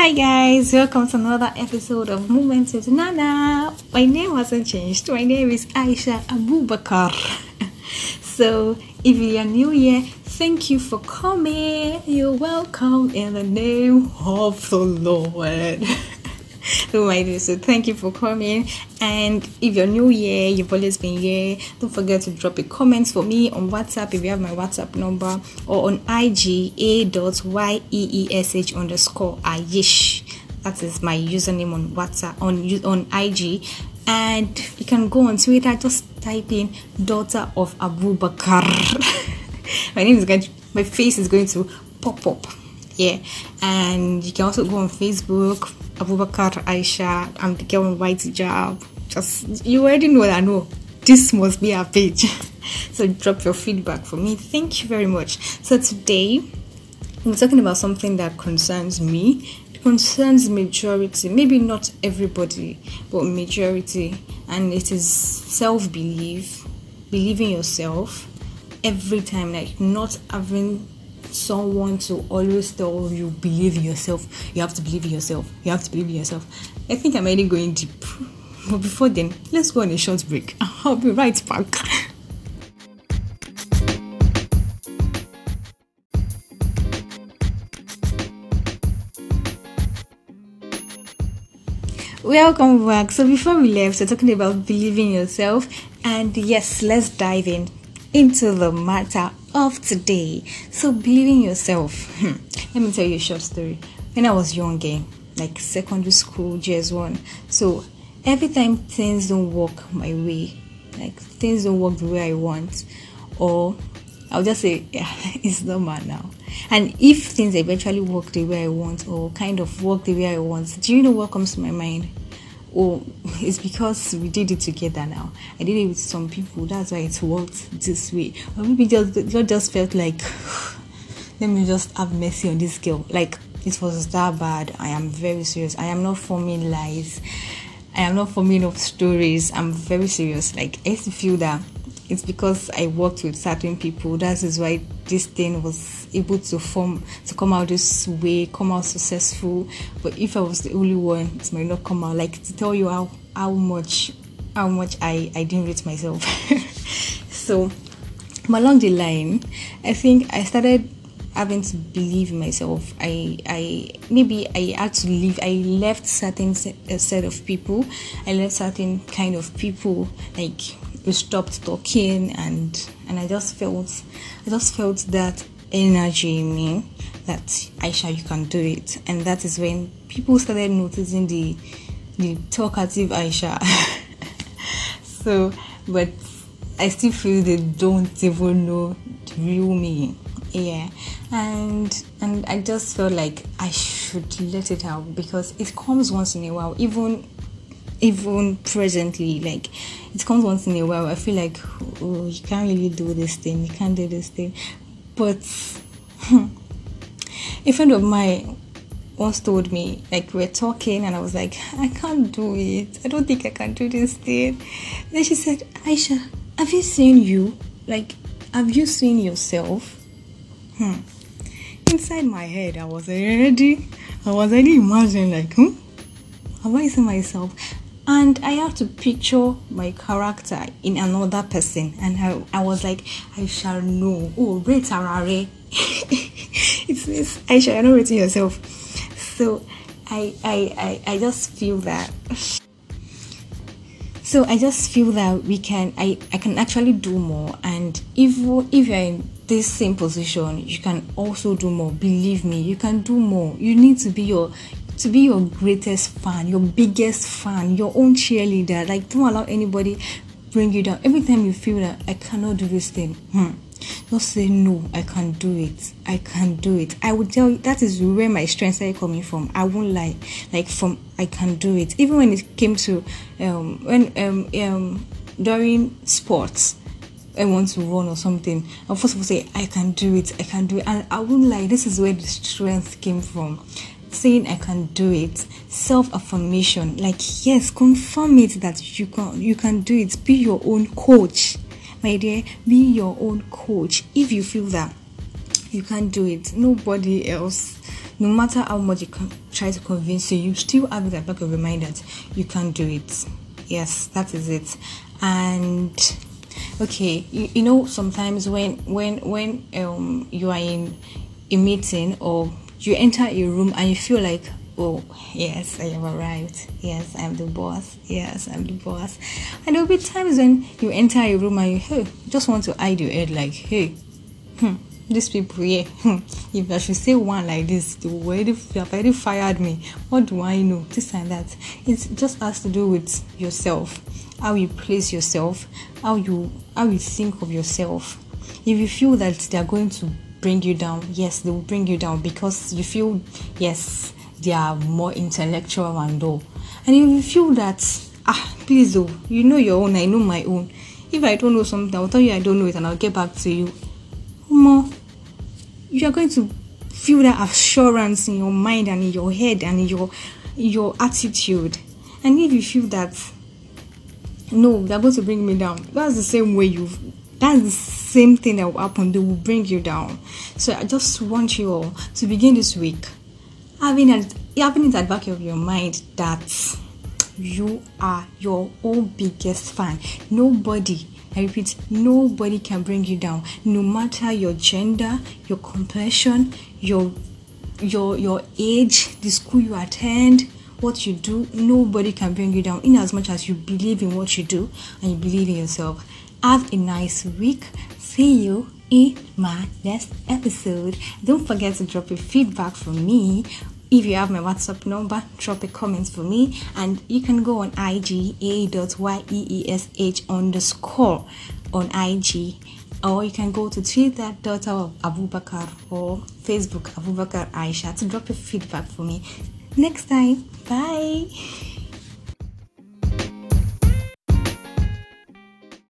Hi guys, welcome to another episode of Moments with Nana. My name hasn't changed. My name is Aisha Abubakar. So if you are new here, thank you for coming. You're welcome in the name of the Lord. So thank you for coming, and if you're new here, you've always been here, don't forget to drop a comment for me on WhatsApp if you have my WhatsApp number, or on IG a.yeesh_Ayish. That is my username on WhatsApp, on IG, and you can go on Twitter, just type in Daughter of Abubakar. My face is going to pop up. Yeah, and you can also go on Facebook, Abubakar Aisha. I'm the girl in white hijab. Just, you already know that. No, this must be our page. So drop your feedback for me. Thank you very much. So today, I'm talking about something that concerns me. It concerns majority, maybe not everybody, but majority, and it is self-belief, believing yourself every time, like not having someone to always tell you believe in yourself, you have to believe in yourself, you have to believe in yourself. I think I'm already going deep, but before then, let's go on a short break. I'll be right back. Welcome back. So before we left, we're talking about believing in yourself, and yes, let's dive into the matter of today. So believing yourself. Let me tell you a short story. When I was younger, like secondary school, GS1, so every time things don't work my way, like things don't work the way I want, or I'll just say, yeah, it's normal now. And if things eventually work the way I want, or kind of work the way I want, do you know what comes to my mind? Oh, it's because we did it together now. I did it with some people. That's why it worked this way. Or maybe just felt like, let me just have mercy on this girl. Like, it was that bad. I am very serious. I am not forming lies. I am not forming up stories. I'm very serious. Like, I used to feel that it's because I worked with certain people. That is why this thing was able to come out this way, come out successful. But if I was the only one, it might not come out. Like, to tell you how much I didn't rate myself. So, but along the line, I think I started having to believe in myself. I had to leave. I left certain set of people. I left certain kind of people. Like, we stopped talking, and I just felt that energy in me that, Aisha, you can do it. And that is when people started noticing the talkative Aisha. So, but I still feel they don't even know the real me. Yeah, and I just felt like I should let it out, because it comes once in a while. Even presently, like, it comes once in a while. I feel like, oh, you can't really do this thing, you can't do this thing. But a friend of mine once told me, like, we're talking, and I was like, I can't do it, I don't think I can do this thing. Then she said, Aisha, have you seen yourself? Inside my head, I was already imagining, like, have I seen myself? And I have to picture my character in another person. And I was like, I shall know. Oh, retarare. It's I shall know it yourself. So I just feel that. So I just feel that I can actually do more. And if you're in this same position, you can also do more. Believe me, you can do more. You need to be your greatest fan, your biggest fan, your own cheerleader. Like, don't allow anybody bring you down. Every time you feel that I cannot do this thing, just say, no, I can do it. I can do it. I would tell you, that is where my strength started coming from. I won't lie. Like, from I can do it. Even when it came to during sports, I want to run or something, I'll first of all say, I can do it. I can do it. And I won't lie. This is where the strength came from. Saying I can do it, self-affirmation, like, yes, confirm it that you can do it. Be your own coach, my dear. Be your own coach. If you feel that you can do it, nobody else No matter how much it tries to convince you, you still have that back of your mind that you can't do it. Yes, that is it. And okay, you know, sometimes when you are in a meeting or you enter a room and you feel like, oh yes, I have arrived. Yes, I'm the boss. Yes, I'm the boss. And there will be times when you enter a room and you just want to hide your head, like, hey, these people here. If I should say one like this, they already fired me. What do I know? This and that. It just has to do with yourself, how you place yourself, how you think of yourself. If you feel that they are going to bring you down, yes, they will bring you down because you feel yes, they are more intellectual and all. And if you feel that, please, though, you know your own, I know my own. If I don't know something, I'll tell you I don't know it and I'll get back to you. More, you are going to feel that assurance in your mind and in your head and in your attitude. And if you feel that, no, they're going to bring me down, that's the same thing that will happen. They will bring you down. So I just want you all to begin this week having it at the back of your mind that you are your own biggest fan. Nobody, I repeat, nobody can bring you down, no matter your gender, your complexion, your age, the school you attend, what you do. Nobody can bring you down in as much as you believe in what you do and you believe in yourself. Have a nice week. See you in my next episode. Don't forget to drop a feedback from me. If you have my WhatsApp number, drop a comment for me. And you can go on IG a.yeesh_ on IG. Or you can go to Twitter, Daughter of Abubakar, or Facebook, Abubakar Aisha, to drop a feedback for me. Next time, bye.